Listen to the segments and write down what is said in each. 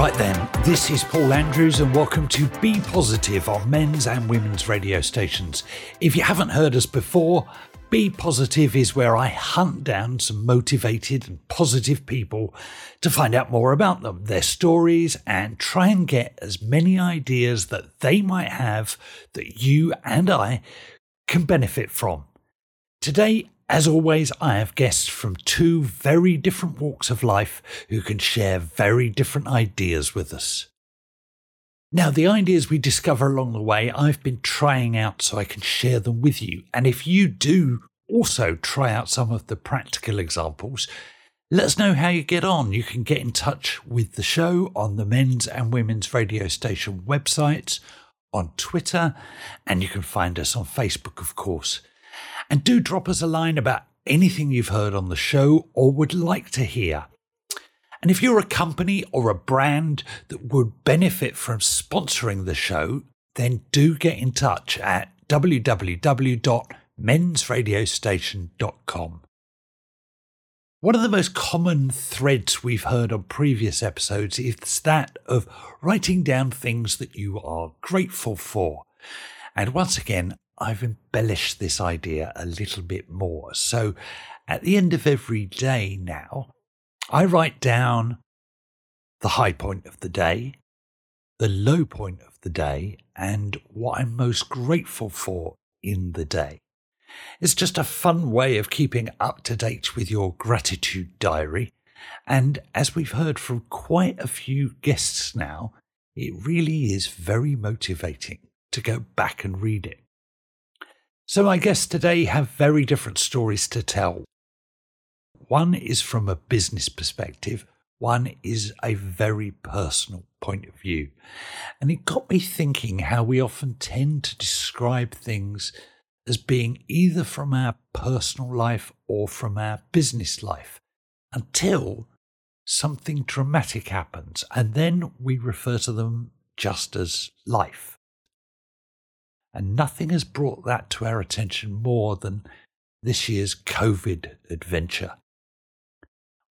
Right then, this is Paul Andrews and welcome to Be Positive on Men's and Women's Radio Stations. If you haven't heard us before, Be Positive is where I hunt down some motivated and positive people to find out more about them, their stories, and try and get as many ideas that they might have that you and I can benefit from. Today, as always, I have guests from two very different walks of life who can share very different ideas with us. Now, the ideas we discover along the way, I've been trying out so I can share them with you. And if you do also try out some of the practical examples, let us know how you get on. You can get in touch with the show on the Men's and Women's Radio Station websites, on Twitter, and you can find us on Facebook, of course. And do drop us a line about anything you've heard on the show or would like to hear. And if you're a company or a brand that would benefit from sponsoring the show, then do get in touch at www.mensradiostation.com. One of the most common threads we've heard on previous episodes is that of writing down things that you are grateful for. And once again, I've embellished this idea a little bit more. So at the end of every day now, I write down the high point of the day, the low point of the day, and what I'm most grateful for in the day. It's just a fun way of keeping up to date with your gratitude diary. And as we've heard from quite a few guests now, it really is very motivating to go back and read it. So my guests today have very different stories to tell. One is from a business perspective, one is a very personal point of view. And it got me thinking how we often tend to describe things as being either from our personal life or from our business life until something dramatic happens, and then we refer to them just as life. And nothing has brought that to our attention more than this year's COVID adventure.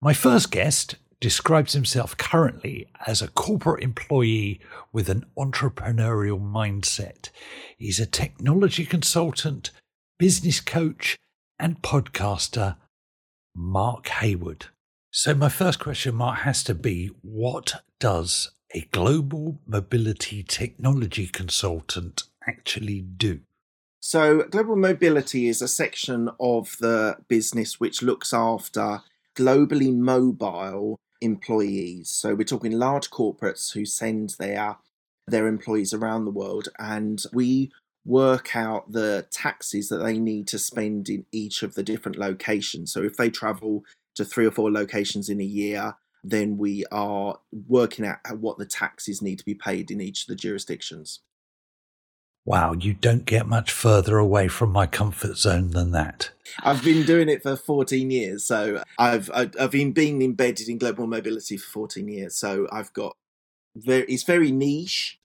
My first guest describes himself currently as a corporate employee with an entrepreneurial mindset. He's a technology consultant, business coach, and podcaster, Mark Haywood. So my first question, Mark, has to be, what does a global mobility technology consultant actually do? So global mobility is a section of the business which looks after globally mobile employees. So we're talking large corporates who send their employees around the world, and we work out the taxes that they need to spend in each of the different locations. So if they travel to 3 or 4 locations in a year, then we are working out what the taxes need to be paid in each of the jurisdictions. Wow, you don't get much further away from my comfort zone than that. I've been doing it for 14 years. So I've been being embedded in global mobility for 14 years. So I've got it's very niche,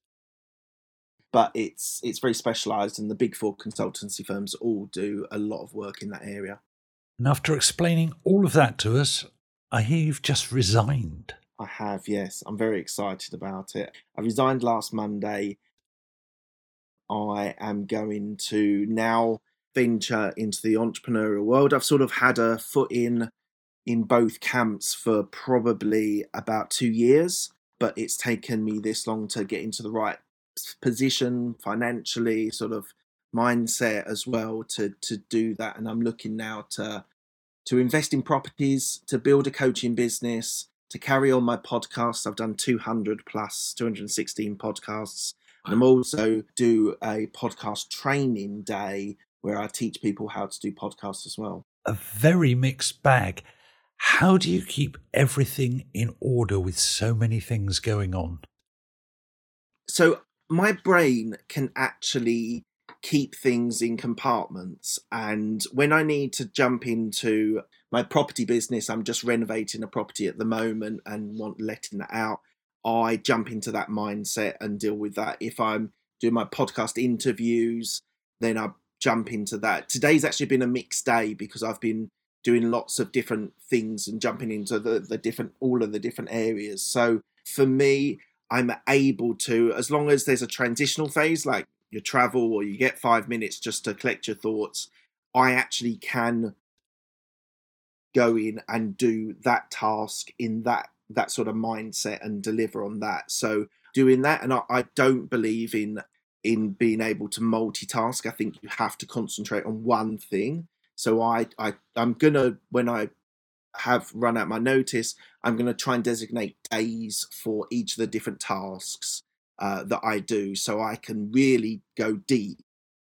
but it's very specialised, and the big 4 consultancy firms all do a lot of work in that area. And after explaining all of that to us, I hear you've just resigned. I have, yes. I'm very excited about it. I resigned last Monday. I am going to now venture into the entrepreneurial world. I've sort of had a foot in both camps for probably about 2 years, but it's taken me this long to get into the right position financially, sort of mindset as well to do that. And I'm looking now to invest in properties, to build a coaching business, to carry on my podcasts. I've done 216 podcasts. I'm also do a podcast training day where I teach people how to do podcasts as well. A very mixed bag. How do you keep everything in order with so many things going on? So my brain can actually keep things in compartments. And when I need to jump into my property business, I'm just renovating a property at the moment and want letting that out. I jump into that mindset and deal with that. If I'm doing my podcast interviews, then I jump into that. Today's actually been a mixed day because I've been doing lots of different things and jumping into all of the different areas. So For me, I'm able to, as long as there's a transitional phase, like you travel or you get 5 minutes just to collect your thoughts, I actually can go in and do that task in that sort of mindset and deliver on that. So doing that, and I don't believe in being able to multitask. I think you have to concentrate on one thing. So I'm gonna, when I have run out my notice, I'm gonna try and designate days for each of the different tasks that I do, so I can really go deep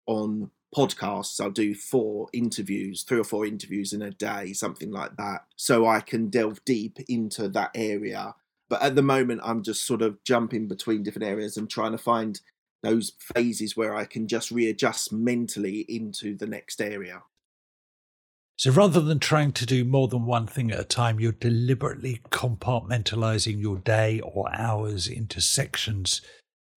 on podcasts. I'll do 3 or 4 interviews in a day, something like that, so I can delve deep into that area. But at the moment, I'm just sort of jumping between different areas and trying to find those phases where I can just readjust mentally into the next area. So rather than trying to do more than one thing at a time, you're deliberately compartmentalizing your day or hours into sections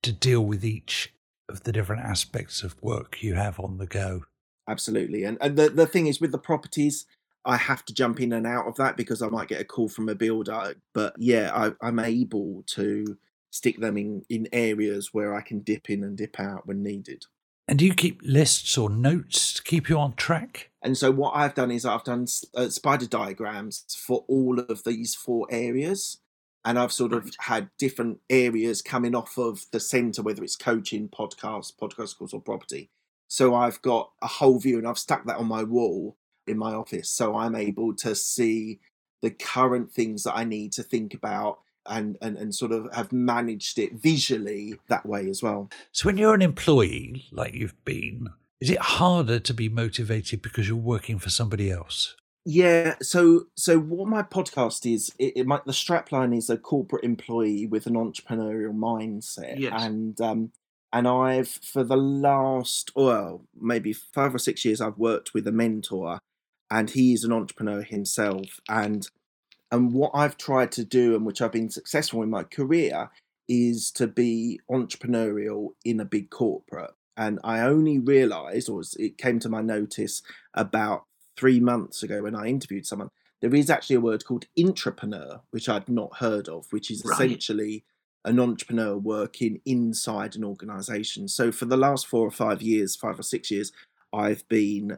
to deal with each of the different aspects of work you have on the go. Absolutely. And the thing is, with the properties, I have to jump in and out of that because I might get a call from a builder. But yeah, I'm able to stick them in areas where I can dip in and dip out when needed. And do you keep lists or notes to keep you on track? And so what I've done is I've done spider diagrams for all of these 4 areas. And I've sort of had different areas coming off of the centre, whether it's coaching, podcast course, or property. So I've got a whole view, and I've stuck that on my wall in my office. So I'm able to see the current things that I need to think about, and sort of have managed it visually that way as well. So when you're an employee, like you've been, is it harder to be motivated because you're working for somebody else? Yeah. So what my podcast is, the strapline is a corporate employee with an entrepreneurial mindset. Yes. And I've, for the last, maybe 5 or 6 years, I've worked with a mentor, and he is an entrepreneur himself. And what I've tried to do, and which I've been successful in my career, is to be entrepreneurial in a big corporate. And I only realised, or it came to my notice about 3 months ago when I interviewed someone, there is actually a word called intrapreneur, which I'd not heard of, which is essentially an entrepreneur working inside an organisation. So for the last 5 or 6 years, I've been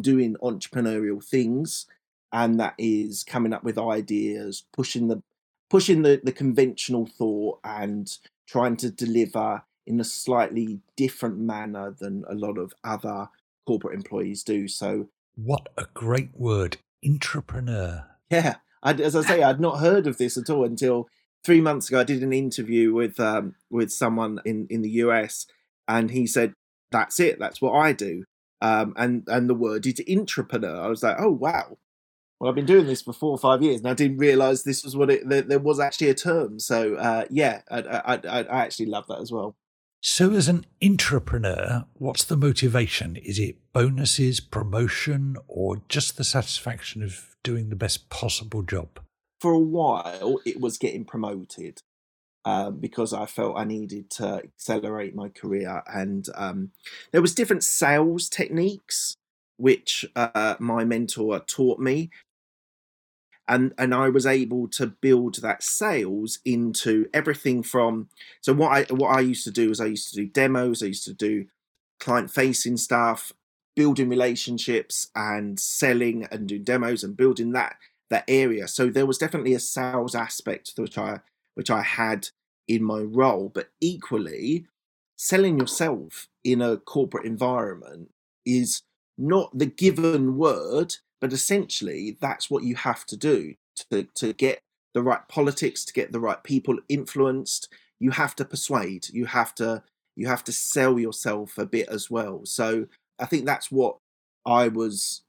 doing entrepreneurial things. And that is coming up with ideas, pushing the conventional thought, and trying to deliver in a slightly different manner than a lot of other corporate employees do. So, what a great word, intrapreneur. Yeah, as I say, I'd not heard of this at all until 3 months ago. I did an interview with someone in the US, and he said, "That's it. That's what I do." And the word is intrapreneur. I was like, "Oh wow." Well, I've been doing this for 4 or 5 years, and I didn't realise this was there was actually a term. So, I actually love that as well. So, as an intrapreneur, what's the motivation? Is it bonuses, promotion, or just the satisfaction of doing the best possible job? For a while, it was getting promoted because I felt I needed to accelerate my career, and there was different sales techniques which my mentor taught me. And I was able to build that sales into everything from, so what I used to do was I used to do demos, I used to do client-facing stuff, building relationships and selling and doing demos and building that area. So there was definitely a sales aspect which I had in my role, but equally selling yourself in a corporate environment is not the given word, but essentially that's what you have to do to get the right politics, to get the right people influenced. You have to persuade, you have to sell yourself a bit as well. So I think that's what I was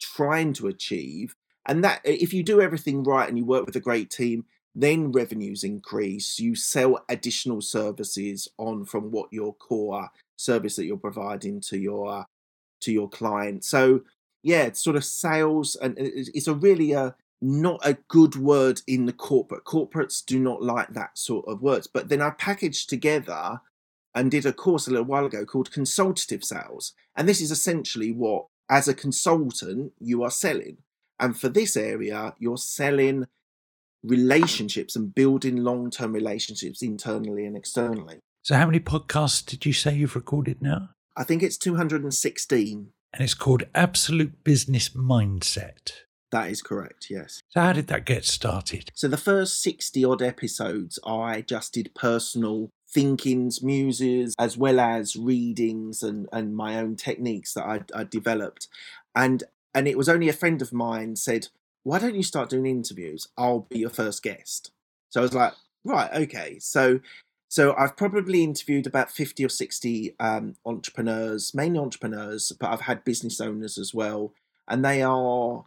trying to achieve. And that if you do everything right and you work with a great team, then revenues increase, you sell additional services on from what your core service that you're providing to your client. So yeah, it's sort of sales, and it's a not a good word in the corporate. Corporates do not like that sort of words. But then I packaged together and did a course a little while ago called consultative sales. And this is essentially what, as a consultant, you are selling. And for this area, you're selling relationships and building long-term relationships internally and externally. So how many podcasts did you say you've recorded now? I think it's 216. And it's called Absolute Business Mindset. That is correct, yes. So how did that get started? So the first 60-odd episodes, I just did personal thinkings, muses, as well as readings and my own techniques that I developed. And it was only a friend of mine said, why don't you start doing interviews? I'll be your first guest. So I was like, right, okay. So I've probably interviewed about 50 or 60 entrepreneurs, mainly entrepreneurs, but I've had business owners as well. And they are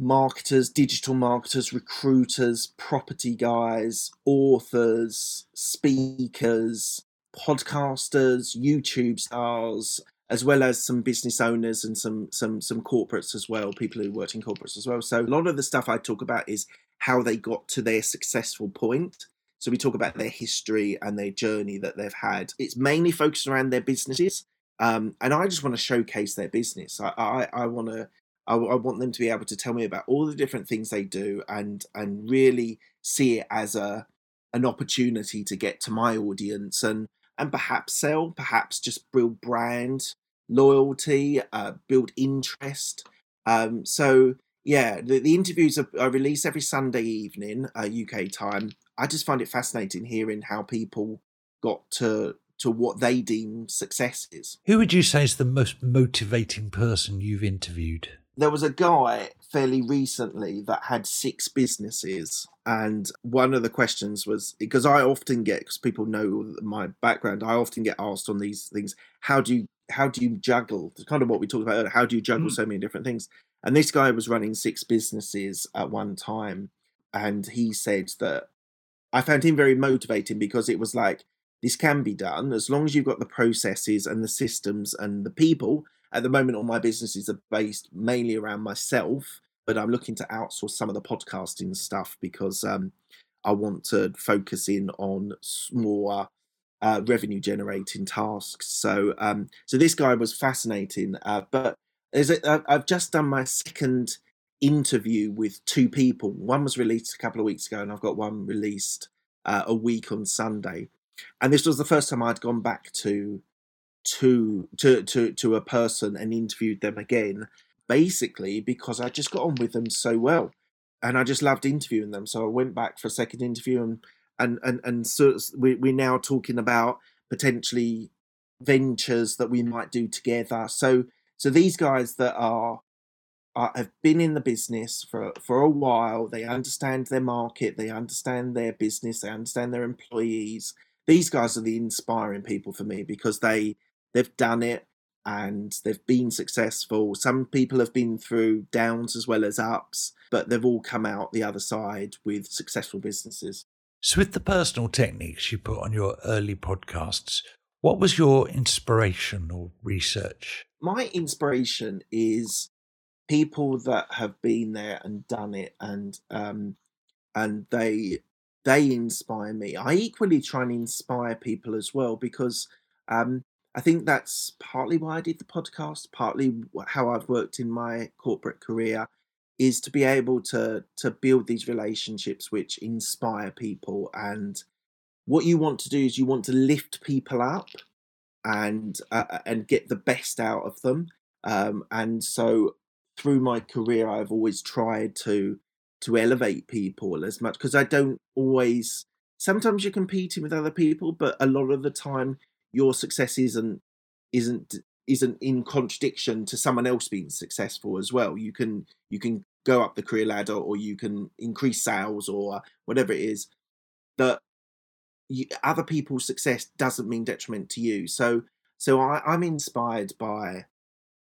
marketers, digital marketers, recruiters, property guys, authors, speakers, podcasters, YouTube stars, as well as some business owners and some corporates as well, people who worked in corporates as well. So a lot of the stuff I talk about is how they got to their successful point. So we talk about their history and their journey that they've had. It's mainly focused around their businesses. And I just want to showcase their business. I want them to be able to tell me about all the different things they do and really see it as an opportunity to get to my audience and perhaps sell, perhaps just build brand loyalty, build interest. So yeah, the interviews are released every Sunday evening, UK time. I just find it fascinating hearing how people got to what they deem successes. Who would you say is the most motivating person you've interviewed? There was a guy fairly recently that had 6 businesses. And one of the questions was, because I often get, because people know my background, I often get asked on these things, how do you juggle? It's kind of what we talked about earlier. How do you juggle so many different things? And this guy was running 6 businesses at one time. And he said that I found him very motivating because it was like, this can be done as long as you've got the processes and the systems and the people. At the moment, all my businesses are based mainly around myself, but I'm looking to outsource some of the podcasting stuff because I want to focus in on more revenue-generating tasks. So this guy was fascinating. But I've just done my second interview with 2 people. One was released a couple of weeks ago, and I've got one released a week on Sunday. And this was the first time I'd gone back to a person and interviewed them again, basically because I just got on with them so well, and I just loved interviewing them. So I went back for a second interview, and so we're now talking about potentially ventures that we might do together. So these guys that have been in the business for a while, they understand their market, they understand their business, they understand their employees. These guys are the inspiring people for me because they've done it and they've been successful. Some people have been through downs as well as ups, but they've all come out the other side with successful businesses. So with the personal techniques you put on your early podcasts, what was your inspiration or research? My inspiration is people that have been there and done it, and they inspire me. I equally try and inspire people as well because I think that's partly why I did the podcast, partly how I've worked in my corporate career, is to be able to build these relationships which inspire people. And what you want to do is you want to lift people up and get the best out of them. And so through my career, I've always tried to elevate people as much, because I don't always, sometimes you're competing with other people, but a lot of the time your success isn't in contradiction to someone else being successful as well. You can go up the career ladder, or you can increase sales, or whatever it is, that other people's success doesn't mean detriment to you. So I'm inspired by,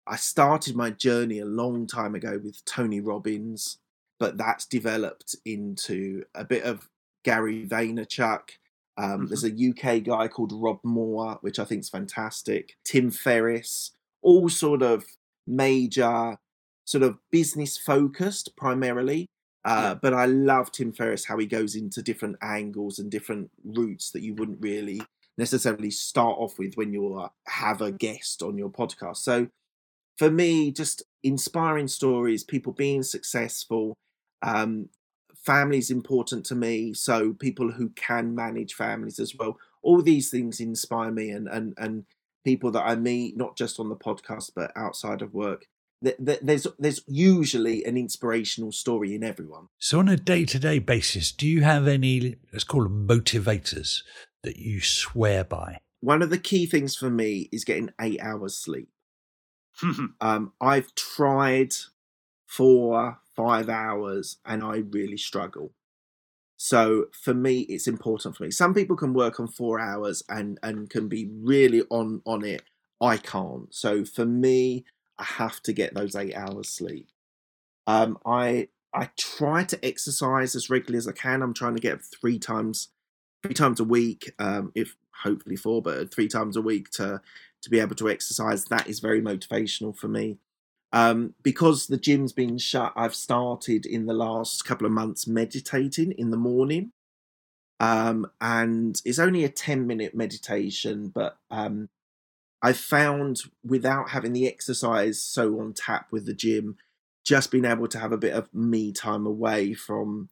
I started my journey a long time ago with Tony Robbins, but that's developed into a bit of Gary Vaynerchuk. There's a UK guy called Rob Moore, which I think is fantastic. Tim Ferriss, all sort of major, sort of business focused primarily. But I love Tim Ferriss, how he goes into different angles and different routes that you wouldn't really necessarily start off with when you have a guest on your podcast. So for me, just inspiring stories, people being successful, Family's important to me, so people who can manage families as well. All these things inspire me, and people that I meet, not just on the podcast, but outside of work. There's usually an inspirational story in everyone. So on a day-to-day basis, do you have any, let's call them motivators, that you swear by? One of the key things for me is getting 8 hours sleep. I've tried 4-5 hours and I really struggle. So for me, it's important for me. Some people can work on 4 hours and can be really on it. I can't. So for me, I have to get those 8 hours sleep. I try to exercise as regularly as I can. I'm trying to get three times a week, if hopefully 4, but 3 times a week to be able to exercise. That is very motivational for me. Because the gym's been shut, I've started in the last couple of months meditating in the morning. And it's only a 10-minute meditation, but I found without having the exercise so on tap with the gym, just being able to have a bit of me time away from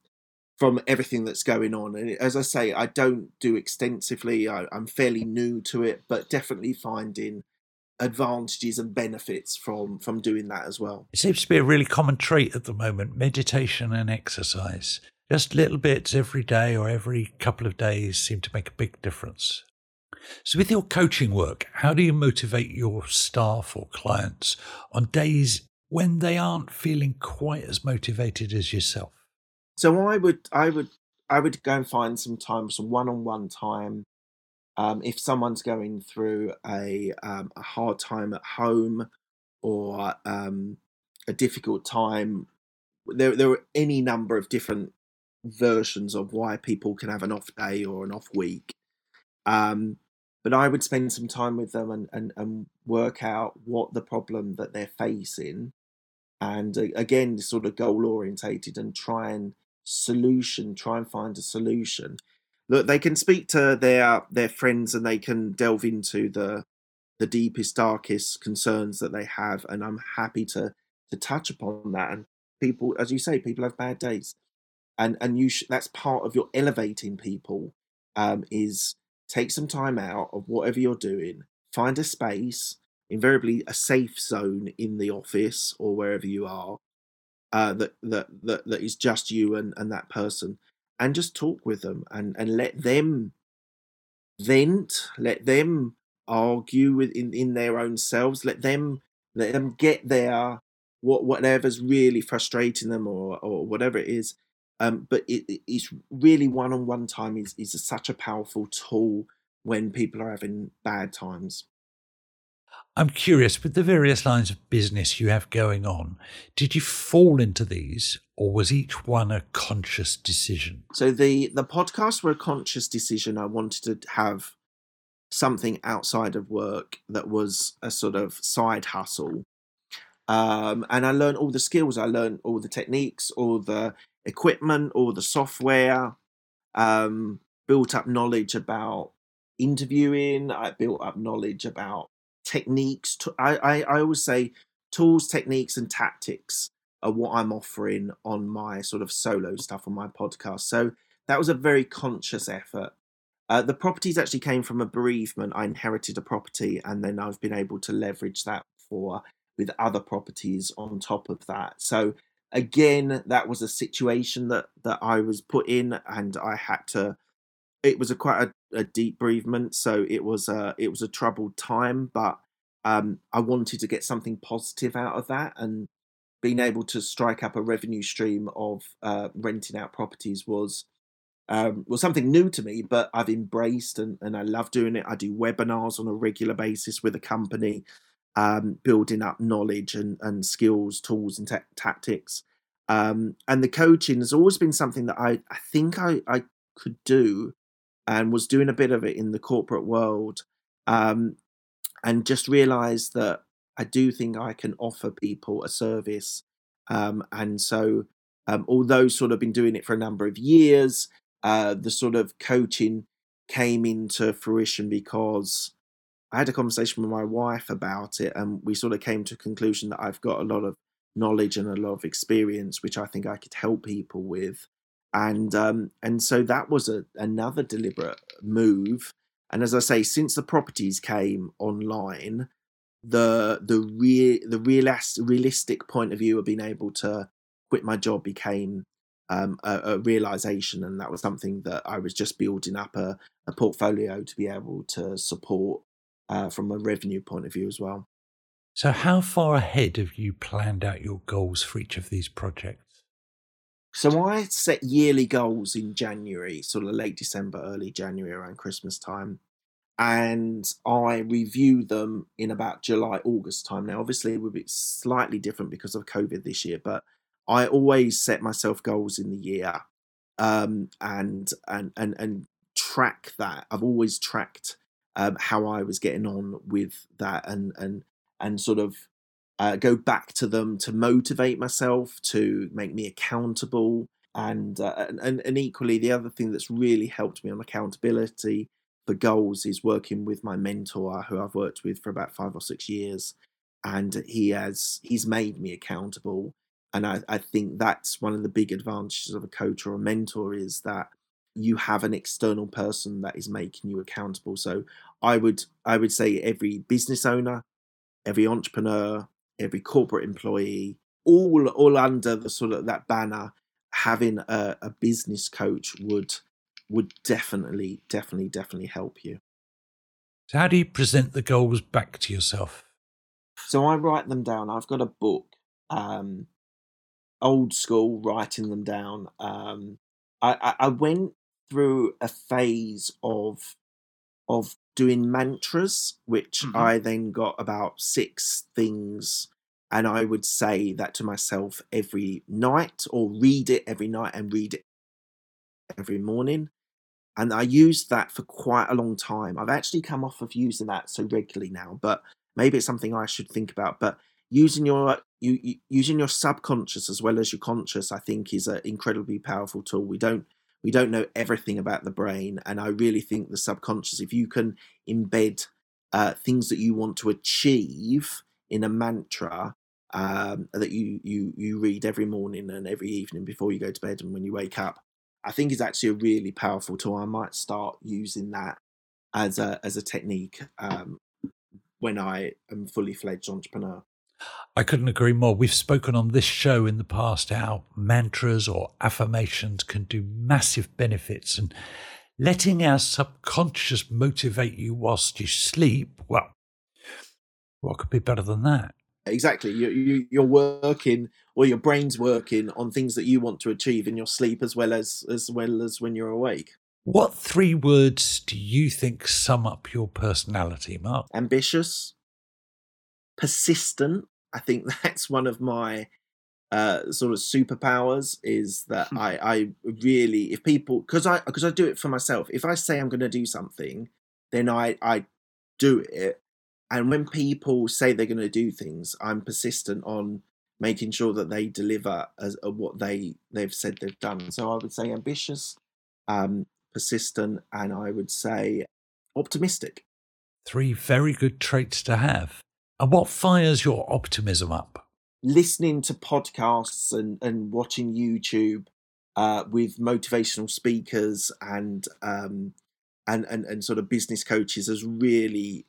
everything that's going on. And as I say, I don't do extensively. I'm fairly new to it, but definitely finding advantages and benefits from doing that as well. It seems to be a really common trait at the moment, meditation and exercise. Just little bits every day or every couple of days seem to make a big difference. So with your coaching work, how do you motivate your staff or clients on days when they aren't feeling quite as motivated as yourself? So I would go and find some time, some one-on-one time. If someone's going through a hard time at home or a difficult time, there are any number of different versions of why people can have an off day or an off week. But I would spend some time with them and work out what the problem that they're facing, and again, sort of goal orientated and try and find a solution. Look, they can speak to their friends and they can delve into the deepest, darkest concerns that they have, and I'm happy to touch upon that. And people, as you say, people have bad days, and that's part of your elevating people, is take some time out of whatever you're doing, find a space, invariably a safe zone in the office or wherever you are, that is just you and that person. And just talk with them and let them vent, let them argue in their own selves, let them get their whatever's really frustrating them or whatever it is. But it's really one-on-one time is such a powerful tool when people are having bad times. I'm curious, with the various lines of business you have going on, did you fall into these, or was each one a conscious decision? So the podcasts were a conscious decision. I wanted to have something outside of work that was a sort of side hustle. And I learned all the skills. I learned all the techniques, all the equipment, all the software, built up knowledge about interviewing. I built up knowledge about techniques. I always say tools, techniques and tactics are what I'm offering on my sort of solo stuff on my podcast. So that was a very conscious effort. The properties actually came from a bereavement. I inherited a property and then I've been able to leverage that with other properties on top of that. So again, that was a situation that I was put in, and I had to, it was quite a deep bereavement, so it was a troubled time, but I wanted to get something positive out of that, and being able to strike up a revenue stream of renting out properties was something new to me, but I've embraced and I love doing it. I do webinars on a regular basis with a company, building up knowledge and skills, tools and tactics. And the coaching has always been something that I think I could do, and was doing a bit of it in the corporate world, and just realised that I do think I can offer people a service. And so although sort of been doing it for a number of years, the sort of coaching came into fruition because I had a conversation with my wife about it, and we sort of came to a conclusion that I've got a lot of knowledge and a lot of experience, which I think I could help people with. And so that was another deliberate move. And as I say, since the properties came online, the realistic point of view of being able to quit my job became a realization, and that was something that I was just building up a portfolio to be able to support from a revenue point of view as well. So how far ahead have you planned out your goals for each of these projects? So I set yearly goals in January, sort of late December, early January, around Christmas time. And I review them in about July, August time. Now, obviously, it will be slightly different because of COVID this year, but I always set myself goals in the year and track that. I've always tracked how I was getting on with that and sort of go back to them to motivate myself, to make me accountable. And equally, the other thing that's really helped me on accountability for goals is working with my mentor, who I've worked with for about 5 or 6 years. And he's made me accountable. And I think that's one of the big advantages of a coach or a mentor, is that you have an external person that is making you accountable. So I would say every business owner, every entrepreneur, every corporate employee, all under the sort of that banner, having a business coach would definitely help you. So how do you present the goals back to yourself? So I write them down. I've got a book, old school, writing them down. I went through a phase of doing mantras, which mm-hmm. I then got about 6 things, and I would say that to myself every night, or read it every night and read it every morning. And I used that for quite a long time. I've actually come off of using that so regularly now, but maybe it's something I should think about. But using your subconscious as well as your conscious, I think, is an incredibly powerful tool. We don't know everything about the brain, and I really think the subconscious, if you can embed things that you want to achieve in a mantra that you read every morning and every evening before you go to bed and when you wake up, I think is actually a really powerful tool. I might start using that as a technique when I am fully fledged entrepreneur. I couldn't agree more. We've spoken on this show in the past how mantras or affirmations can do massive benefits, and letting our subconscious motivate you whilst you sleep, well, what could be better than that? Exactly. You're working, or your brain's working on things that you want to achieve in your sleep as well as when you're awake. What 3 words do you think sum up your personality, Mark? Ambitious, persistent. I think that's one of my sort of superpowers, is that I really, if people, because I do it for myself. If I say I'm going to do something, then I do it. And when people say they're going to do things, I'm persistent on making sure that they deliver as what they've said they've done. So I would say ambitious, persistent, and I would say optimistic. 3 very good traits to have. And what fires your optimism up? Listening to podcasts and watching YouTube with motivational speakers and sort of business coaches has really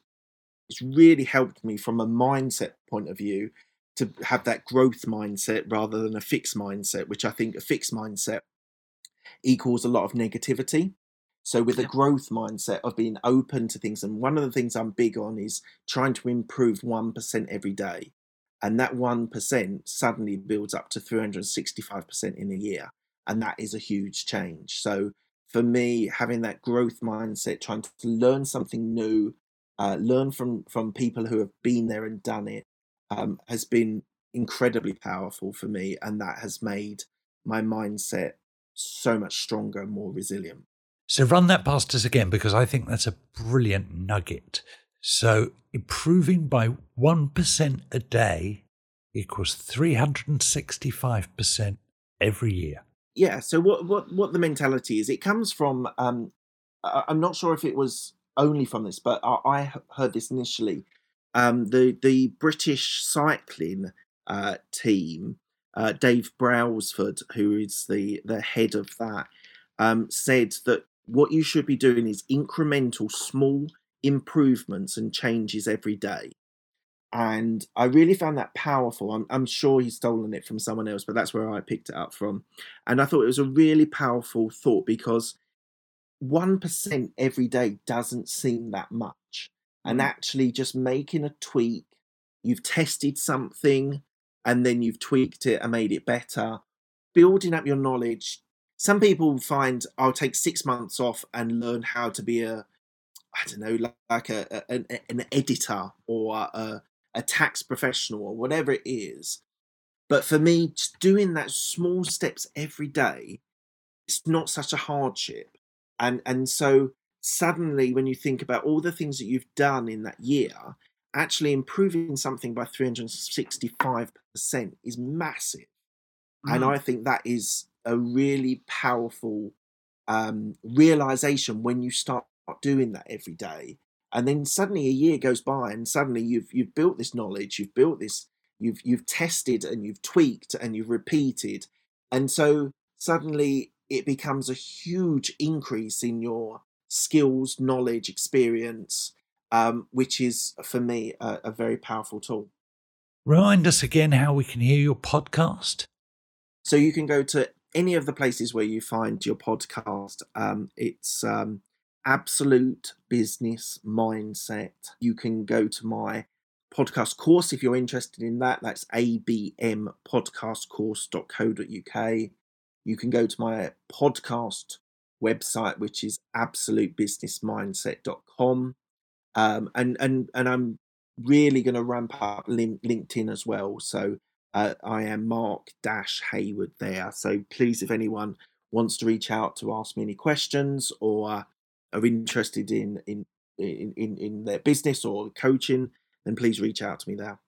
helped me from a mindset point of view to have that growth mindset rather than a fixed mindset, which I think a fixed mindset equals a lot of negativity. So with a growth mindset of being open to things, and one of the things I'm big on is trying to improve 1% every day. And that 1% suddenly builds up to 365% in a year. And that is a huge change. So for me, having that growth mindset, trying to learn something new, learn from people who have been there and done it, has been incredibly powerful for me. And that has made my mindset so much stronger and more resilient. So run that past us again, because I think that's a brilliant nugget. So improving by 1% a day equals 365% every year. Yeah. So what the mentality is, it comes from, I'm not sure if it was only from this, but I heard this initially. The British cycling team Dave Brailsford, who is the head of that, said that what you should be doing is incremental, small improvements and changes every day. And I really found that powerful. I'm sure he's stolen it from someone else, but that's where I picked it up from. And I thought it was a really powerful thought, because 1% every day doesn't seem that much. And actually just making a tweak, you've tested something and then you've tweaked it and made it better, building up your knowledge. Some people find, I'll take 6 months off and learn how to be an editor or a tax professional or whatever it is. But for me, just doing that small steps every day, it's not such a hardship. And so suddenly when you think about all the things that you've done in that year, actually improving something by 365% is massive. Mm. And I think that is a really powerful realization when you start doing that every day. And then suddenly a year goes by and suddenly you've built this knowledge, you've built this, you've tested and you've tweaked and you've repeated. And so suddenly it becomes a huge increase in your skills, knowledge, experience, which is, for me, a very powerful tool. Remind us again how we can hear your podcast. So you can go to any of the places where you find your podcast. It's Absolute Business Mindset. You can go to my podcast course if you're interested in that. That's ABMPodcastCourse.co.uk. You can go to my podcast website, which is AbsoluteBusinessMindset.com. And I'm really going to ramp up LinkedIn as well. So I am Mark-Haywood there. So please, if anyone wants to reach out to ask me any questions or are interested in their business or coaching, then please reach out to me there.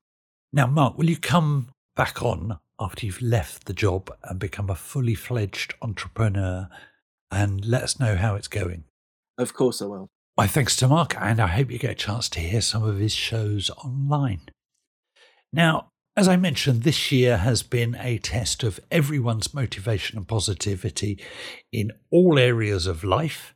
Now, Mark, will you come back on after you've left the job and become a fully fledged entrepreneur and let us know how it's going? Of course I will. My thanks to Mark, and I hope you get a chance to hear some of his shows online. Now, as I mentioned, this year has been a test of everyone's motivation and positivity in all areas of life.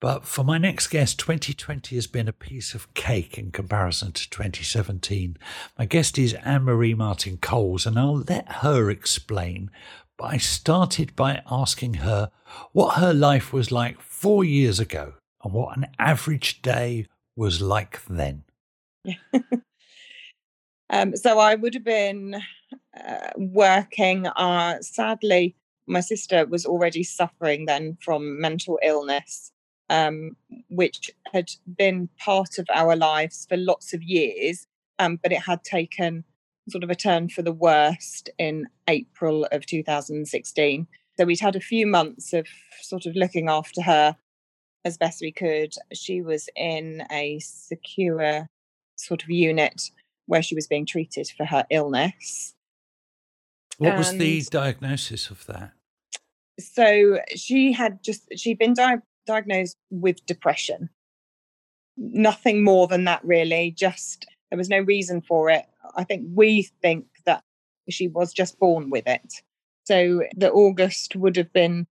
But for my next guest, 2020 has been a piece of cake in comparison to 2017. My guest is Anne-Marie Martin Coles, and I'll let her explain. But I started by asking her what her life was like 4 years ago and what an average day was like then. So I would have been working. Sadly, my sister was already suffering then from mental illness, which had been part of our lives for lots of years, but it had taken sort of a turn for the worst in April of 2016. So we'd had a few months of sort of looking after her as best we could. She was in a secure sort of unit where she was being treated for her illness. What was the diagnosis of that? So she'd been diagnosed with depression. Nothing more than that, really. Just there was no reason for it. I think we think that she was just born with it. So the August would have been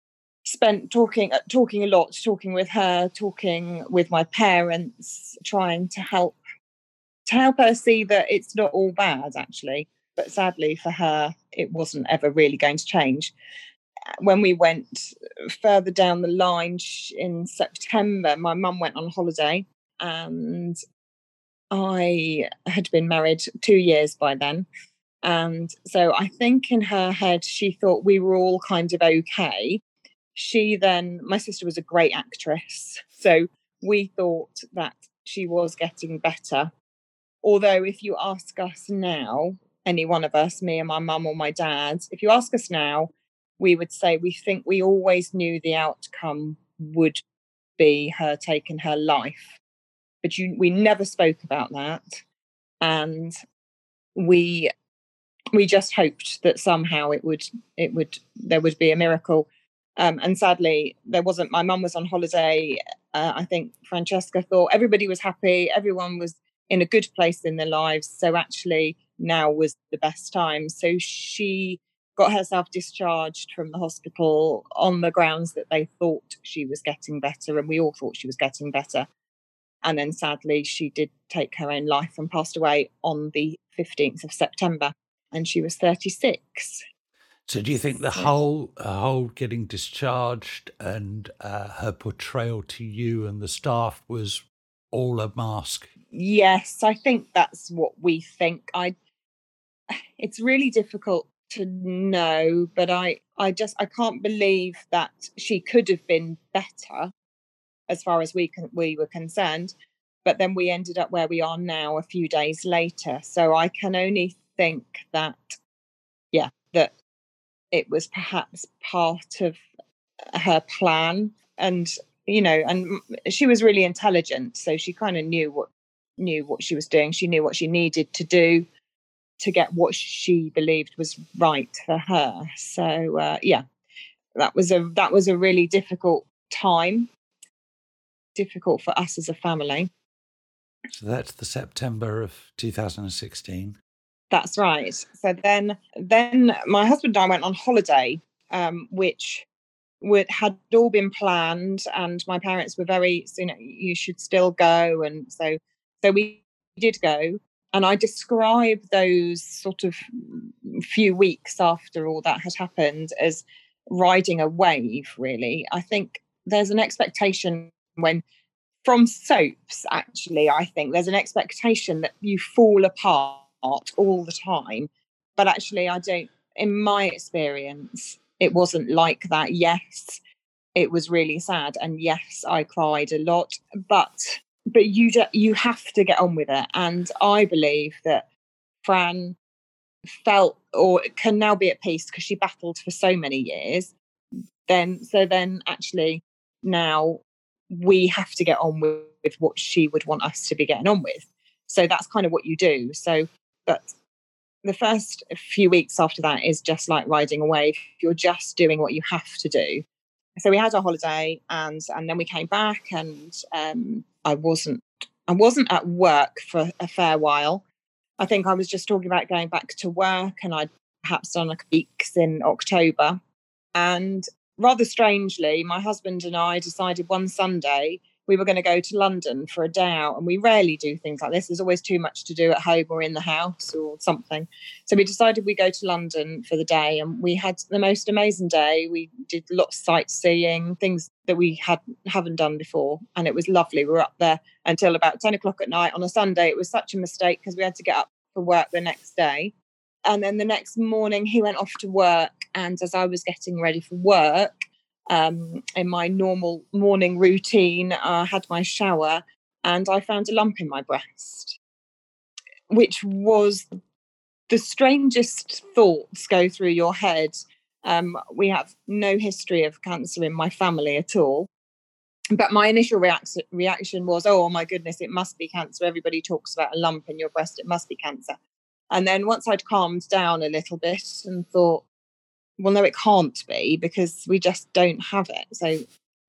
spent talking a lot, talking with her, talking with my parents, trying to help her see that it's not all bad, actually. But sadly for her, it wasn't ever really going to change. When we went further down the line in September, my mum went on holiday and I had been married 2 years by then. And so I think in her head, she thought we were all kind of okay. My sister was a great actress. So we thought that she was getting better. Although if you ask us now, any one of us, me and my mum or my dad, if you ask us now, we would say we think we always knew the outcome would be her taking her life. But we never spoke about that. And we just hoped that somehow there would be a miracle. And sadly, there wasn't. My mum was on holiday. I think Francesca thought everybody was happy. Everyone was in a good place in their lives. So actually now was the best time. So she got herself discharged from the hospital on the grounds that they thought she was getting better, and we all thought she was getting better. And then sadly, she did take her own life and passed away on the 15th of September, and she was 36. So do you think the whole getting discharged and her portrayal to you and the staff was all a mask? Yes, I think that's what we think. It's really difficult to know, but I can't believe that she could have been better as far as we were concerned. But then we ended up where we are now a few days later. So I can only think that it was perhaps part of her plan. And, you know, and she was really intelligent. So she kind of knew what she was doing. She knew what she needed to do to get what she believed was right for her. So, that was a really difficult time. Difficult for us as a family. So that's the September of 2016. That's right. So then my husband and I went on holiday, which had all been planned, and my parents were very, you should still go, and so we did go. And I describe those sort of few weeks after all that had happened as riding a wave, really. I think there's an expectation from soaps, actually, I think there's an expectation that you fall apart all the time. But actually, I don't, in my experience, it wasn't like that. Yes, it was really sad. And yes, I cried a lot. But you have to get on with it. And I believe that Fran felt or can now be at peace, because she battled for so many years. So actually now, we have to get on with what she would want us to be getting on with. So that's kind of what you do. So, but the first few weeks after that is just like riding a wave. You're just doing what you have to do. So we had our holiday, and then we came back, and I wasn't at work for a fair while. I think I was just talking about going back to work, and I'd perhaps done a couple of weeks in October, and rather strangely, my husband and I decided one Sunday we were going to go to London for a day out, and we rarely do things like this. There's always too much to do at home or in the house or something. So we decided we go to London for the day, and we had the most amazing day. We did lots of sightseeing, things that we haven't done before, and it was lovely. We were up there until about 10 o'clock at night on a Sunday. It was such a mistake because we had to get up for work the next day. And then the next morning he went off to work. And as I was getting ready for work, in my normal morning routine, I had my shower, and I found a lump in my breast, which was the strangest thoughts go through your head. We have no history of cancer in my family at all. But my initial reaction was, oh, my goodness, it must be cancer. Everybody talks about a lump in your breast. It must be cancer. And then once I'd calmed down a little bit and thought, well, no, it can't be, because we just don't have it. So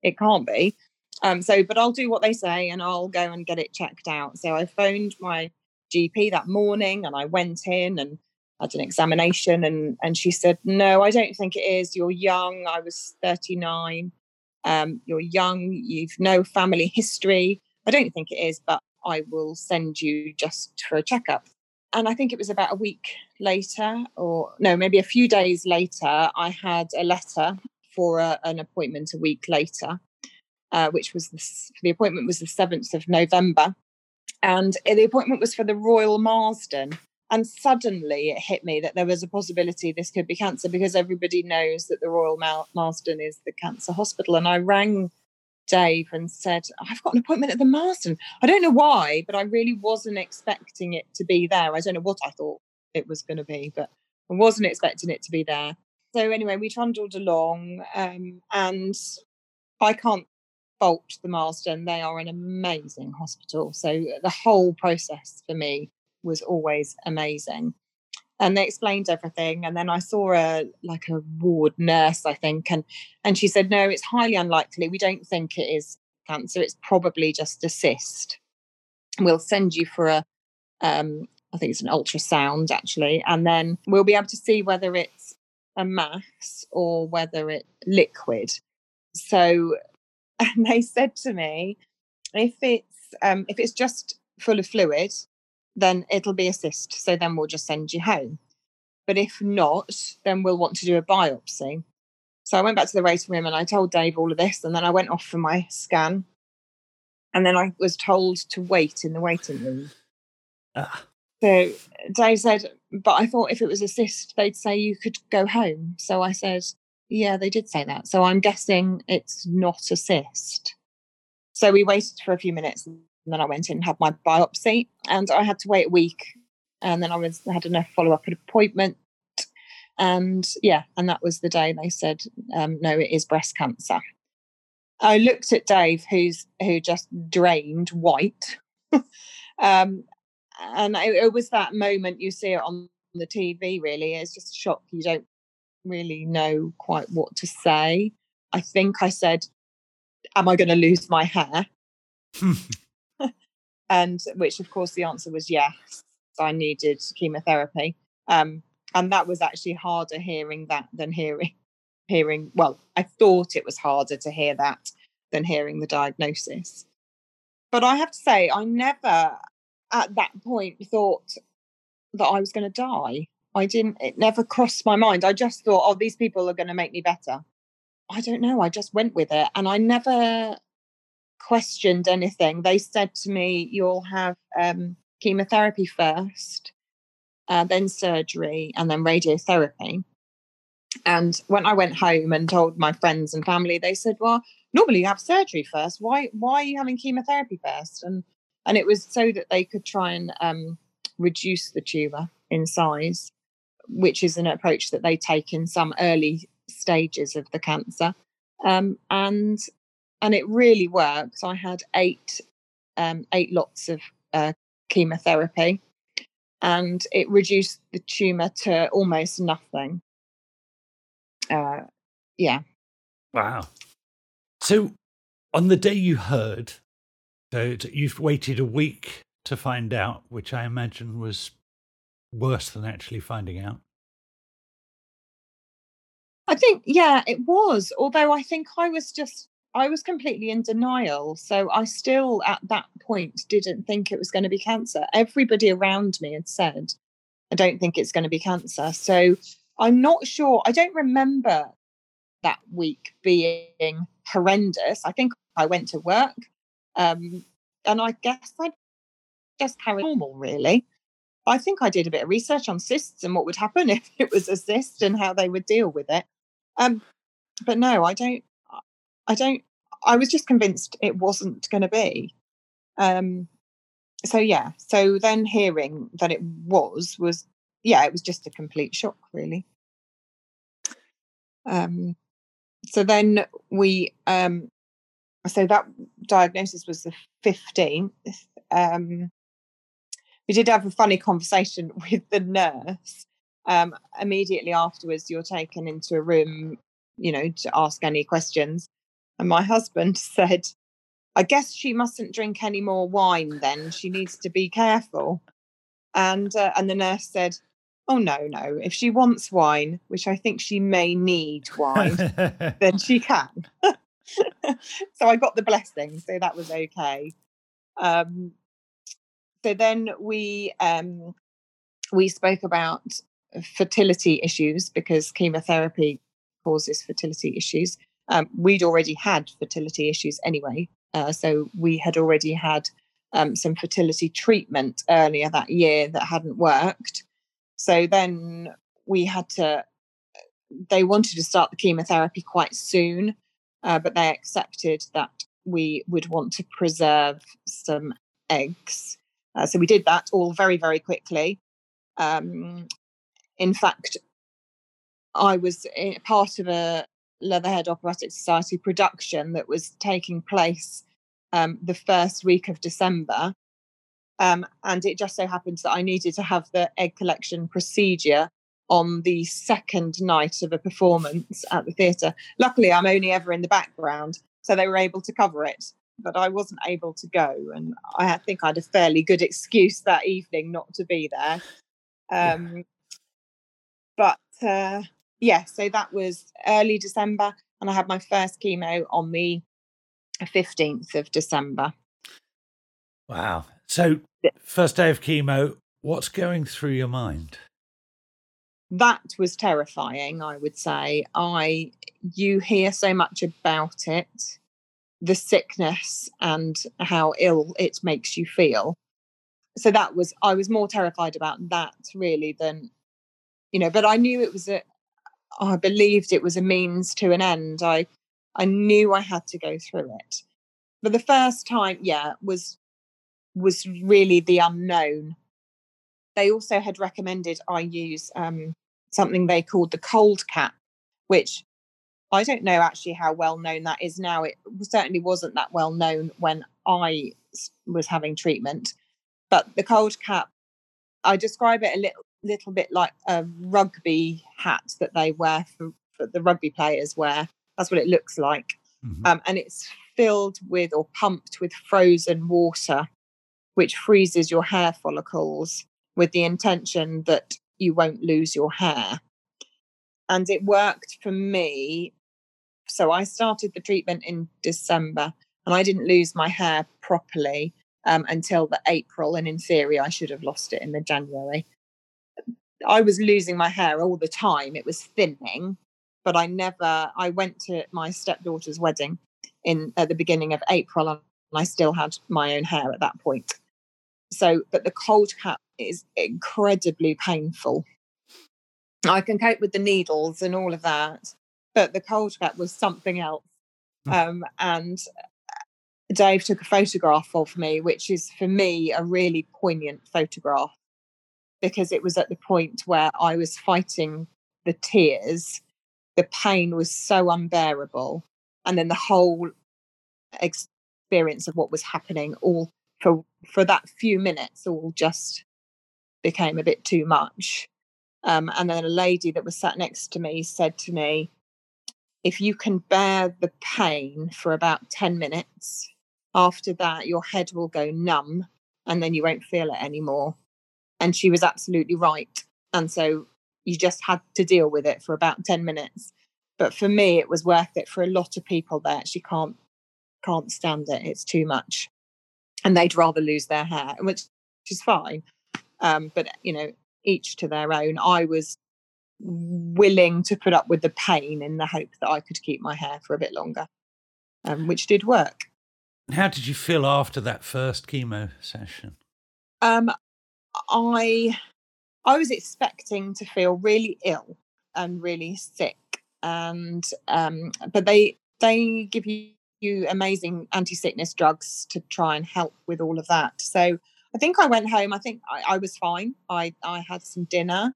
it can't be. But I'll do what they say, and I'll go and get it checked out. So I phoned my GP that morning, and I went in and had an examination, and she said, no, I don't think it is. You're young. I was 39. You're young. You've no family history. I don't think it is, but I will send you just for a checkup. And I think it was about a week later, or no, maybe a few days later, I had a letter for an appointment a week later, which was the appointment was the 7th of November. And the appointment was for the Royal Marsden. And suddenly it hit me that there was a possibility this could be cancer, because everybody knows that the Royal Marsden is the cancer hospital. And I rang Dave and said, I've got an appointment at the Marsden. I don't know why, but I really wasn't expecting it to be there. I don't know what I thought it was going to be, but I wasn't expecting it to be there. So anyway, we trundled along, and I can't fault the Marsden. They are an amazing hospital. So the whole process for me was always amazing. And they explained everything. And then I saw a ward nurse, I think. And she said, no, it's highly unlikely. We don't think it is cancer. It's probably just a cyst. We'll send you for I think it's an ultrasound, actually. And then we'll be able to see whether it's a mass or whether it's liquid. So, and they said to me, if it's just full of fluid, then it'll be a cyst. So then we'll just send you home. But if not, then we'll want to do a biopsy. So I went back to the waiting room and I told Dave all of this. And then I went off for my scan. And then I was told to wait in the waiting room. So Dave said, but I thought if it was a cyst, they'd say you could go home. So I said, yeah, they did say that. So I'm guessing it's not a cyst. So we waited for a few minutes and then I went in and had my biopsy, and I had to wait a week. And then I had a follow-up appointment. And that was the day they said, no, it is breast cancer. I looked at Dave, who just drained white. And it was that moment you see it on the TV, really. It's just shock. You don't really know quite what to say. I think I said, am I going to lose my hair? And which, of course, the answer was yes. I needed chemotherapy. And that was actually harder hearing that than hearing. Well, I thought it was harder to hear that than hearing the diagnosis. But I have to say, I never at that point thought that I was going to die. It never crossed my mind. I just thought, oh, these people are going to make me better. I don't know. I just went with it. And I never questioned anything. They said to me, you'll have chemotherapy first, then surgery, and then radiotherapy. And when I went home and told my friends and family, they said, well, normally you have surgery first. Why are you having chemotherapy first? And it was so that they could try and reduce the tumour in size, which is an approach that they take in some early stages of the cancer. And it really worked. I had eight lots of chemotherapy, and it reduced the tumour to almost nothing. Wow. So on the day you heard, so you've waited a week to find out, which I imagine was worse than actually finding out. I think, yeah, it was. Although I think I was completely in denial. So I still, at that point, didn't think it was going to be cancer. Everybody around me had said, I don't think it's going to be cancer. So I'm not sure. I don't remember that week being horrendous. I think I went to work. And I guess I just carried normal, really. I think I did a bit of research on cysts and what would happen if it was a cyst and how they would deal with it. But no, I was just convinced it wasn't going to be. So then hearing that it was it was just a complete shock, really. So then we... So that diagnosis was the 15th. We did have a funny conversation with the nurse. Immediately afterwards, you're taken into a room, to ask any questions. And my husband said, I guess she mustn't drink any more wine then. She needs to be careful. And the nurse said, oh, no. If she wants wine, which I think she may need wine, then she can. So I got the blessing, so that was okay. So then we spoke about fertility issues, because chemotherapy causes fertility issues. We'd already had fertility issues anyway, so we had already had some fertility treatment earlier that year that hadn't worked. So then they wanted to start the chemotherapy quite soon. But they accepted that we would want to preserve some eggs. So we did that all very, very quickly. In fact, I was part of a Leatherhead Operatic Society production that was taking place the first week of December. And it just so happened that I needed to have the egg collection procedure on the second night of a performance at the theatre. Luckily, I'm only ever in the background, so they were able to cover it, but I wasn't able to go. And I think I had a fairly good excuse that evening not to be there. But yeah, so that was early December, and I had my first chemo on the 15th of December. Wow. So first day of chemo, what's going through your mind? That was terrifying, I would say. You hear so much about it, the sickness and how ill it makes you feel. So I was more terrified about that really than, but I knew it was I believed it was a means to an end. I knew I had to go through it. But the first time, was really the unknown. They also had recommended I use something they called the cold cap, which I don't know actually how well known that is now. It certainly wasn't that well known when I was having treatment. But the cold cap, I describe it a little bit like a rugby hat that they wear, for the rugby players wear. That's what it looks like. Mm-hmm. And it's filled with or pumped with frozen water, which freezes your hair follicles with the intention that you won't lose your hair. And it worked for me. So I started the treatment in December and I didn't lose my hair properly until the April. And in theory, I should have lost it in the January. I was losing my hair all the time. It was thinning, but I went to my stepdaughter's wedding at the beginning of April and I still had my own hair at that point. So, but the cold cap is incredibly painful. I can cope with the needles and all of that, but the cold cap was something else. And Dave took a photograph of me, which is for me a really poignant photograph, because it was at the point where I was fighting the tears. The pain was so unbearable. And then the whole experience of what was happening, all for that few minutes, all just became a bit too much. And then a lady that was sat next to me said to me, if you can bear the pain for about 10 minutes, after that, your head will go numb and then you won't feel it anymore. And she was absolutely right. And so you just had to deal with it for about 10 minutes. But for me, it was worth it. For a lot of people, they actually can't stand it. It's too much. And they'd rather lose their hair, which is fine. But, each to their own. I was willing to put up with the pain in the hope that I could keep my hair for a bit longer, which did work. How did you feel after that first chemo session? I was expecting to feel really ill and really sick, and but they give you amazing anti-sickness drugs to try and help with all of that. So I think I went home. I think I was fine. I had some dinner.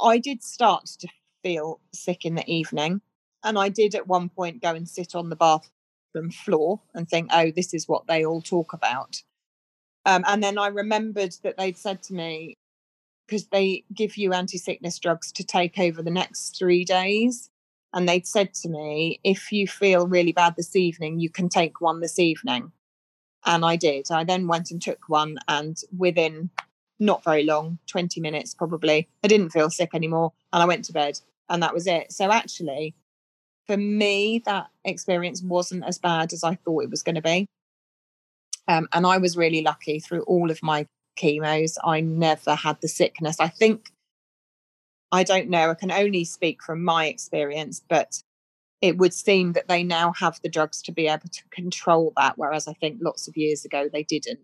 I did start to feel sick in the evening, and I did at one point go and sit on the bathroom floor and think, oh, this is what they all talk about. And then I remembered that they'd said to me, because they give you anti-sickness drugs to take over the next 3 days. And they'd said to me, if you feel really bad this evening, you can take one this evening. And I did. I then went and took one, and within not very long, 20 minutes probably, I didn't feel sick anymore and I went to bed, and that was it. So actually, for me, that experience wasn't as bad as I thought it was going to be. And I was really lucky through all of my chemos. I never had the sickness. I don't know, I can only speak from my experience, but it would seem that they now have the drugs to be able to control that, whereas I think lots of years ago they didn't.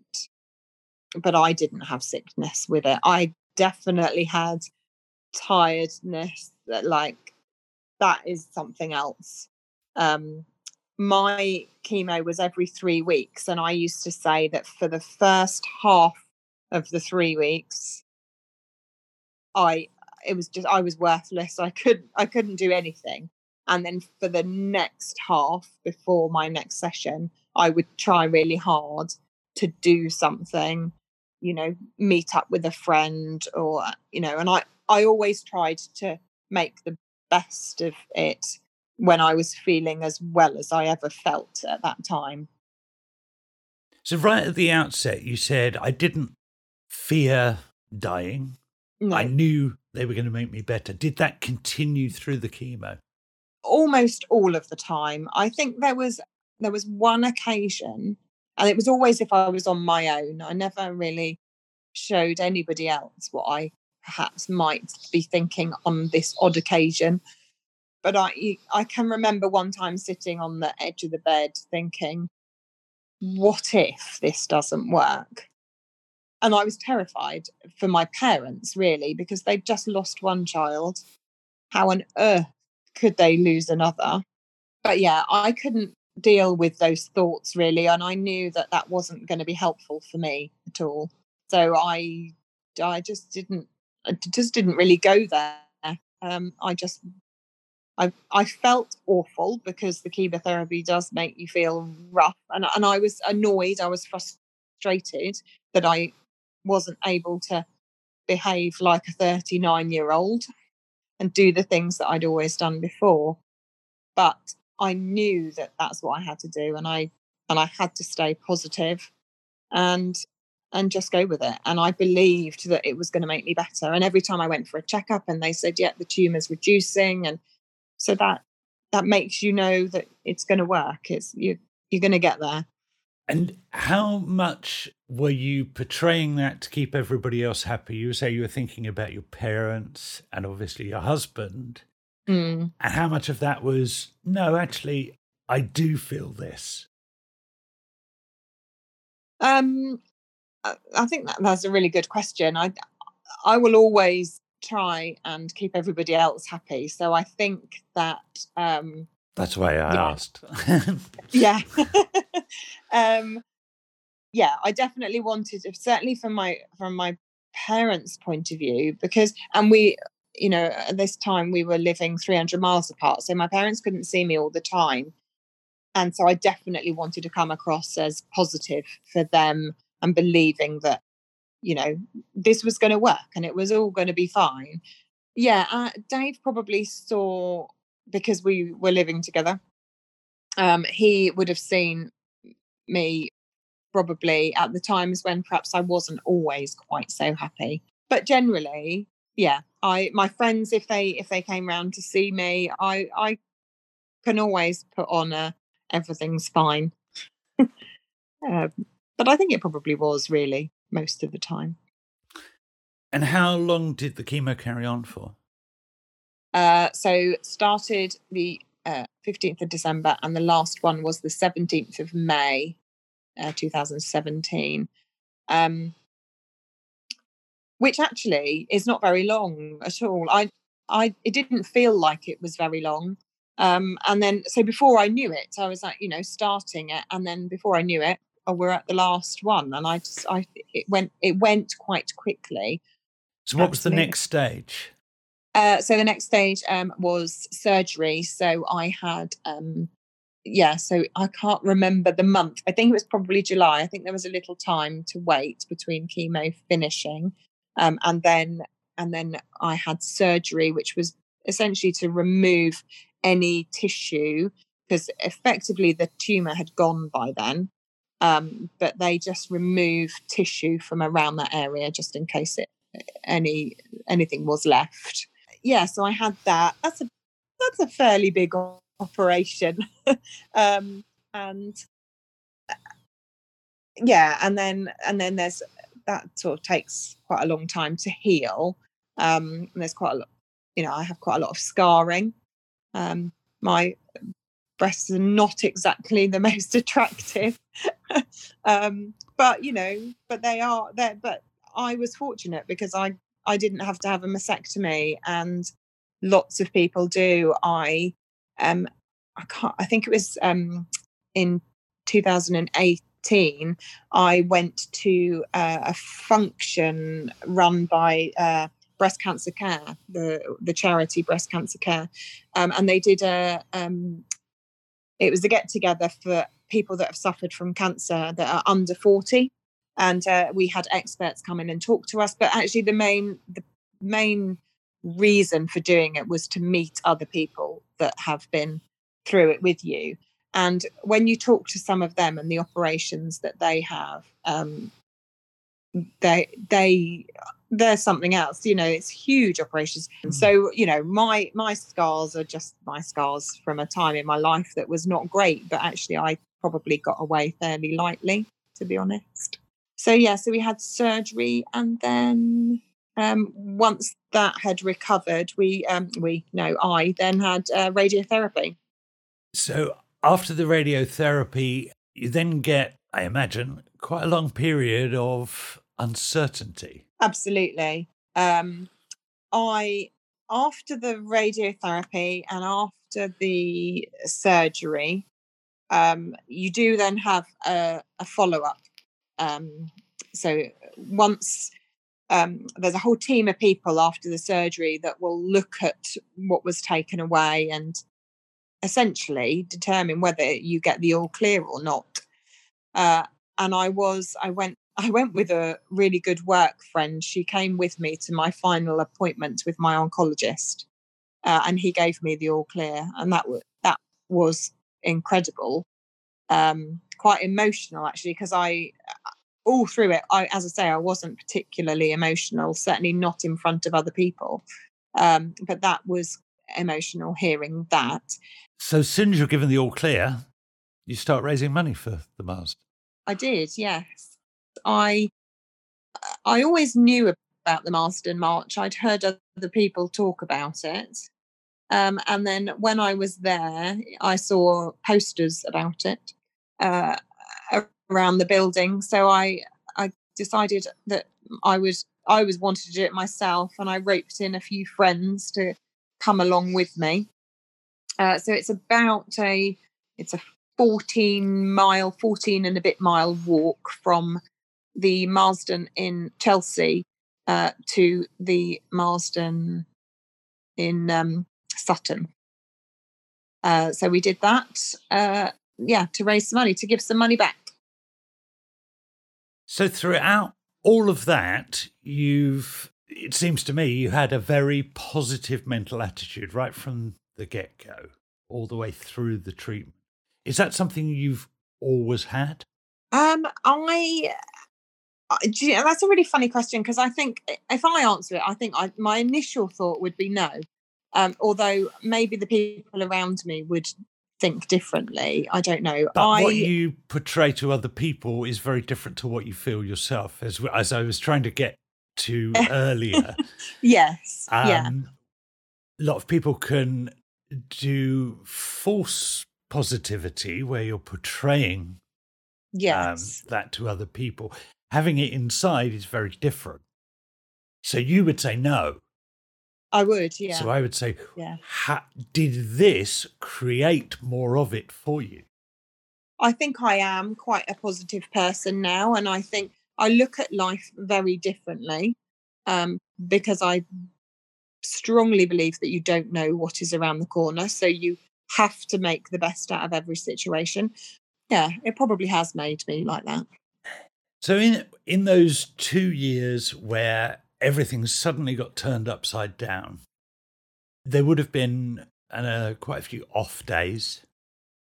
But I didn't have sickness with it. I definitely had tiredness. That is something else. My chemo was every 3 weeks, and I used to say that for the first half of the 3 weeks, I was worthless. I couldn't do anything. And then for the next half, before my next session, I would try really hard to do something, meet up with a friend or, and I always tried to make the best of it when I was feeling as well as I ever felt at that time. So right at the outset, you said, I didn't fear dying. No. I knew they were going to make me better. Did that continue through the chemo? Almost all of the time. I think there was one occasion, and it was always if I was on my own. I never really showed anybody else what I perhaps might be thinking on this odd occasion. But I can remember one time sitting on the edge of the bed thinking, what if this doesn't work? And I was terrified for my parents, really, because they'd just lost one child. How on earth could they lose another? But yeah, I couldn't deal with those thoughts, really. And I knew that that wasn't going to be helpful for me at all. So I just didn't really go there. I felt awful because the chemotherapy does make you feel rough. And I was annoyed. I was frustrated that I wasn't able to behave like a 39-year-old and do the things that I'd always done before. But I knew that that's what I had to do. And I had to stay positive and just go with it. And I believed that it was going to make me better. And every time I went for a checkup and they said, yeah, the tumour's reducing. And so that makes you know that it's going to work. You're going to get there. And how much were you portraying that to keep everybody else happy? You say you were thinking about your parents and obviously your husband. Mm. And how much of that was, no, actually, I do feel this? I think that's a really good question. I will always try and keep everybody else happy. So I think that... that's why I asked. Yeah. Yeah, I definitely wanted, certainly from my parents' point of view, because, and we, you know, at this time we were living 300 miles apart. So my parents couldn't see me all the time. And so I definitely wanted to come across as positive for them and believing that, you know, this was going to work and it was all going to be fine. Yeah, Dave probably saw, because we were living together, he would have seen me probably at the times when perhaps I wasn't always quite so happy. But generally, yeah, my friends, if they came round to see me, I can always put on a everything's fine. But I think it probably was really most of the time. And how long did the chemo carry on for? So started the 15th of December and the last one was the 17th of May, 2017, which actually is not very long at all. It didn't feel like it was very long. And then, so before I knew it, I was like, you know, starting it. And then before I knew it, we're at the last one. And it went quite quickly. So what was the next stage? So the next stage was surgery. So I had, so I can't remember the month. I think it was probably July. I think there was a little time to wait between chemo finishing. And then I had surgery, which was essentially to remove any tissue because effectively the tumour had gone by then. But they just removed tissue from around that area just in case anything was left. Yeah, so I had that. That's a fairly big operation. And then there's that sort of takes quite a long time to heal. And there's quite a lot, you know, I have quite a lot of scarring. My breasts are not exactly the most attractive. But they are there. But I was fortunate because I didn't have to have a mastectomy, and lots of people do. I think it was in 2018. I went to a function run by Breast Cancer Care, the charity Breast Cancer Care, and they did it was a get together for people that have suffered from cancer that are under 40. And we had experts come in and talk to us. But actually the main reason for doing it was to meet other people that have been through it with you. And when you talk to some of them and the operations that they have, they there's something else, you know, it's huge operations. And so, you know, my scars are just my scars from a time in my life that was not great, but actually I probably got away fairly lightly, to be honest. So, yeah, so we had surgery, and then once that had recovered, I then had radiotherapy. So after the radiotherapy, you then get, I imagine, quite a long period of uncertainty. Absolutely. After the radiotherapy and after the surgery, you do then have a follow-up. So once there's a whole team of people after the surgery that will look at what was taken away and essentially determine whether you get the all clear or not. And I went with a really good work friend. She came with me to my final appointment with my oncologist, and he gave me the all clear. And that was incredible, quite emotional actually, because all through it, as I say, I wasn't particularly emotional, certainly not in front of other people. But that was emotional hearing that. So as soon as you're given the all clear, you start raising money for the Marsden. I did, yes. I always knew about the Marsden March. I'd heard other people talk about it. And then when I was there, I saw posters about it around the building. So I decided that I always wanted to do it myself, and I roped in a few friends to come along with me. So it's about a 14 and a bit mile walk from the Marsden in Chelsea to the Marsden in Sutton. So we did that, to raise some money, to give some money back. So throughout all of that, it seems to me, you had a very positive mental attitude right from the get-go, all the way through the treatment. Is that something you've always had? That's a really funny question, because I think if I answer it, I think my initial thought would be no. Although maybe the people around me would think differently. I don't know. But what you portray to other people is very different to what you feel yourself, as I was trying to get to earlier. Yes. A lot of people can do false positivity, where you're portraying that to other people. Having it inside is very different. So you would say no. I would, yeah. So I would say, did this create more of it for you? I think I am quite a positive person now, and I think I look at life very differently because I strongly believe that you don't know what is around the corner, so you have to make the best out of every situation. Yeah, it probably has made me like that. So in those 2 years where everything suddenly got turned upside down, there would have been quite a few off days.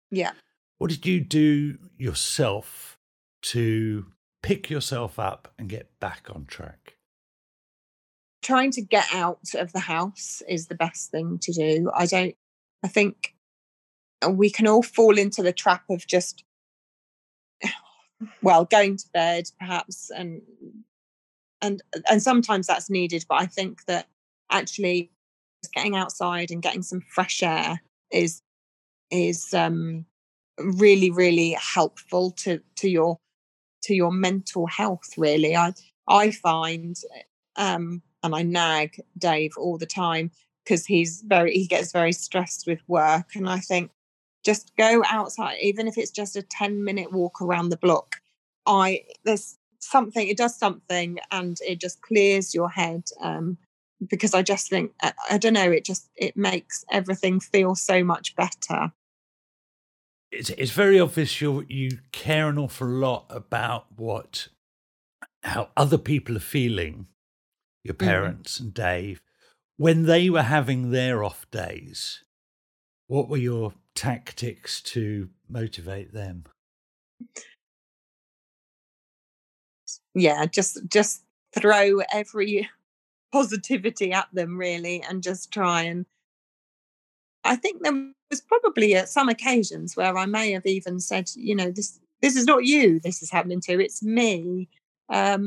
Yeah. What did you do yourself to pick yourself up and get back on track? Trying to get out of the house is the best thing to do. I think we can all fall into the trap of just, going to bed perhaps, and sometimes that's needed. But I think that actually getting outside and getting some fresh air is really, really helpful to your mental health. Really, I find, and I nag Dave all the time because he gets very stressed with work, and I think, just go outside, even if it's just a 10-minute walk around the block. It does something, and it just clears your head. Because I just think, I don't know, it makes everything feel so much better. It's very obvious you care an awful lot about how other people are feeling, your parents and Dave, when they were having their off days. What were your tactics to motivate them? Yeah, just throw every positivity at them, really, and just try. And I think there was probably some occasions where I may have even said, you know, this is not you this is happening to, it's me. And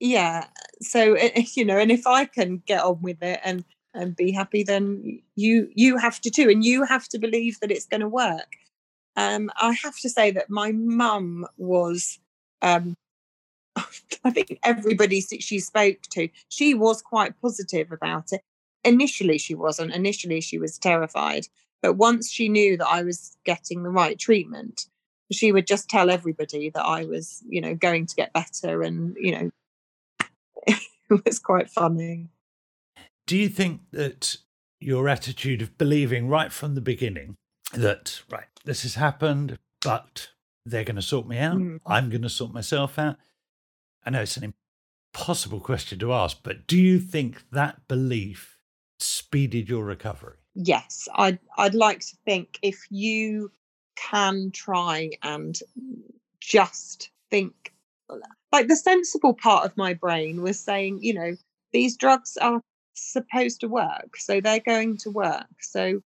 yeah, so, you know, and if I can get on with it and be happy, then you have to too, and you have to believe that it's going to work. I have to say that my mum was, I think everybody she spoke to, she was quite positive about it. Initially, she wasn't. Initially, she was terrified. But once she knew that I was getting the right treatment, she would just tell everybody that I was, you know, going to get better. And, you know, it was quite funny. Do you think that your attitude of believing right from the beginning that, right, this has happened, but they're going to sort me out, I'm going to sort myself out? I know it's an impossible question to ask, but do you think that belief speeded your recovery? Yes, I'd like to think if you can try and just think, like the sensible part of my brain was saying, you know, these drugs are supposed to work, so they're going to work. So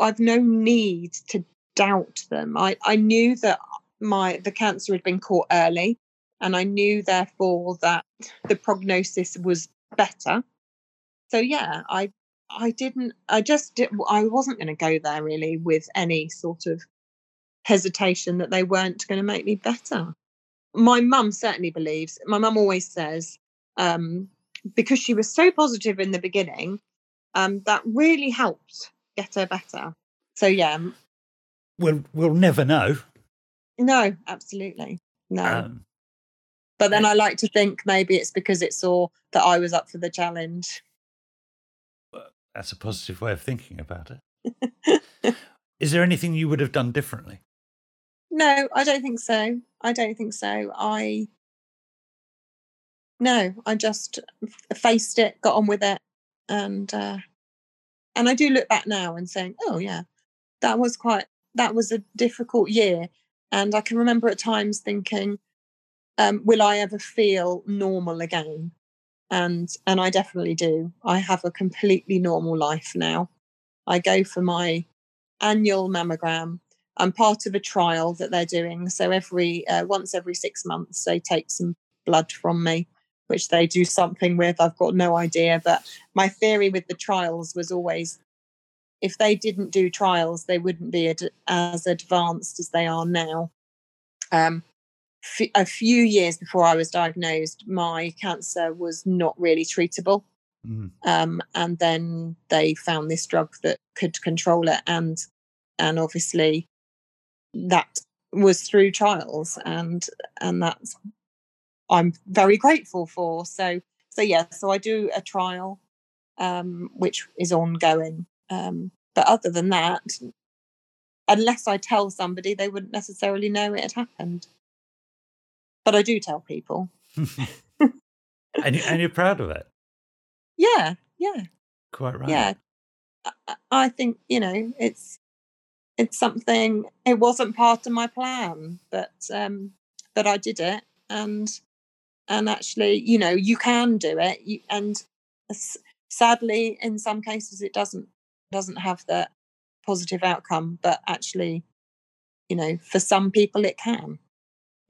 I've no need to doubt them. I knew that the cancer had been caught early, and I knew therefore that the prognosis was better. So yeah, I wasn't going to go there really with any sort of hesitation that they weren't going to make me better. My mum certainly believes. My mum always says, because she was so positive in the beginning, that really helped get her better. So yeah, we'll never know. No, absolutely no. But then I like to think maybe it's because it saw that I was up for the challenge. That's a positive way of thinking about it. Is there anything you would have done differently? No, I don't think so. I just faced it, got on with it. And I do look back now and saying, oh yeah, that was a difficult year. And I can remember at times thinking, will I ever feel normal again? And I definitely do. I have a completely normal life now. I go for my annual mammogram. I'm part of a trial that they're doing. So once every 6 months, they take some blood from me, which they do something with. I've got no idea. But my theory with the trials was always, if they didn't do trials, they wouldn't be as advanced as they are now. A few years before I was diagnosed, my cancer was not really treatable. And then they found this drug that could control it. And obviously that was through trials, and that's, I'm very grateful for. So yeah, so I do a trial, which is ongoing. But other than that, unless I tell somebody, they wouldn't necessarily know it had happened. But I do tell people. And you're proud of it? Yeah, yeah. Quite right. Yeah. I think, you know, it's something, it wasn't part of my plan, but I did it. And actually, you know, you can do it. And sadly, in some cases, it doesn't have that positive outcome. But actually, you know, for some people, it can.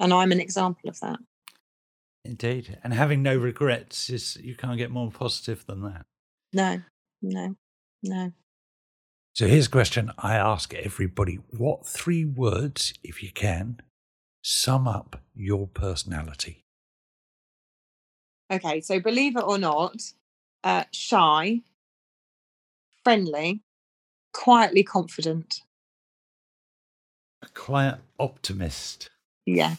And I'm an example of that. Indeed. And having no regrets is, you can't get more positive than that. No. So here's a question I ask everybody. What 3 words, if you can, sum up your personality? Okay, so believe it or not, shy, friendly, quietly confident. A quiet optimist. Yeah.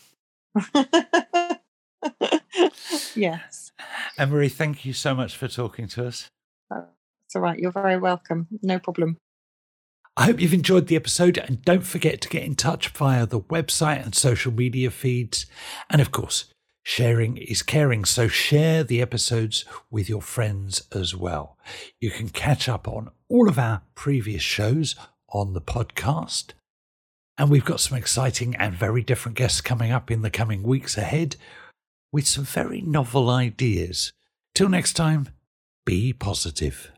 Yes. Anne-Marie, thank you so much for talking to us. It's all right. You're very welcome. No problem. I hope you've enjoyed the episode, and don't forget to get in touch via the website and social media feeds. And of course, sharing is caring, so share the episodes with your friends as well. You can catch up on all of our previous shows on the podcast. And we've got some exciting and very different guests coming up in the coming weeks ahead with some very novel ideas. Till next time, be positive.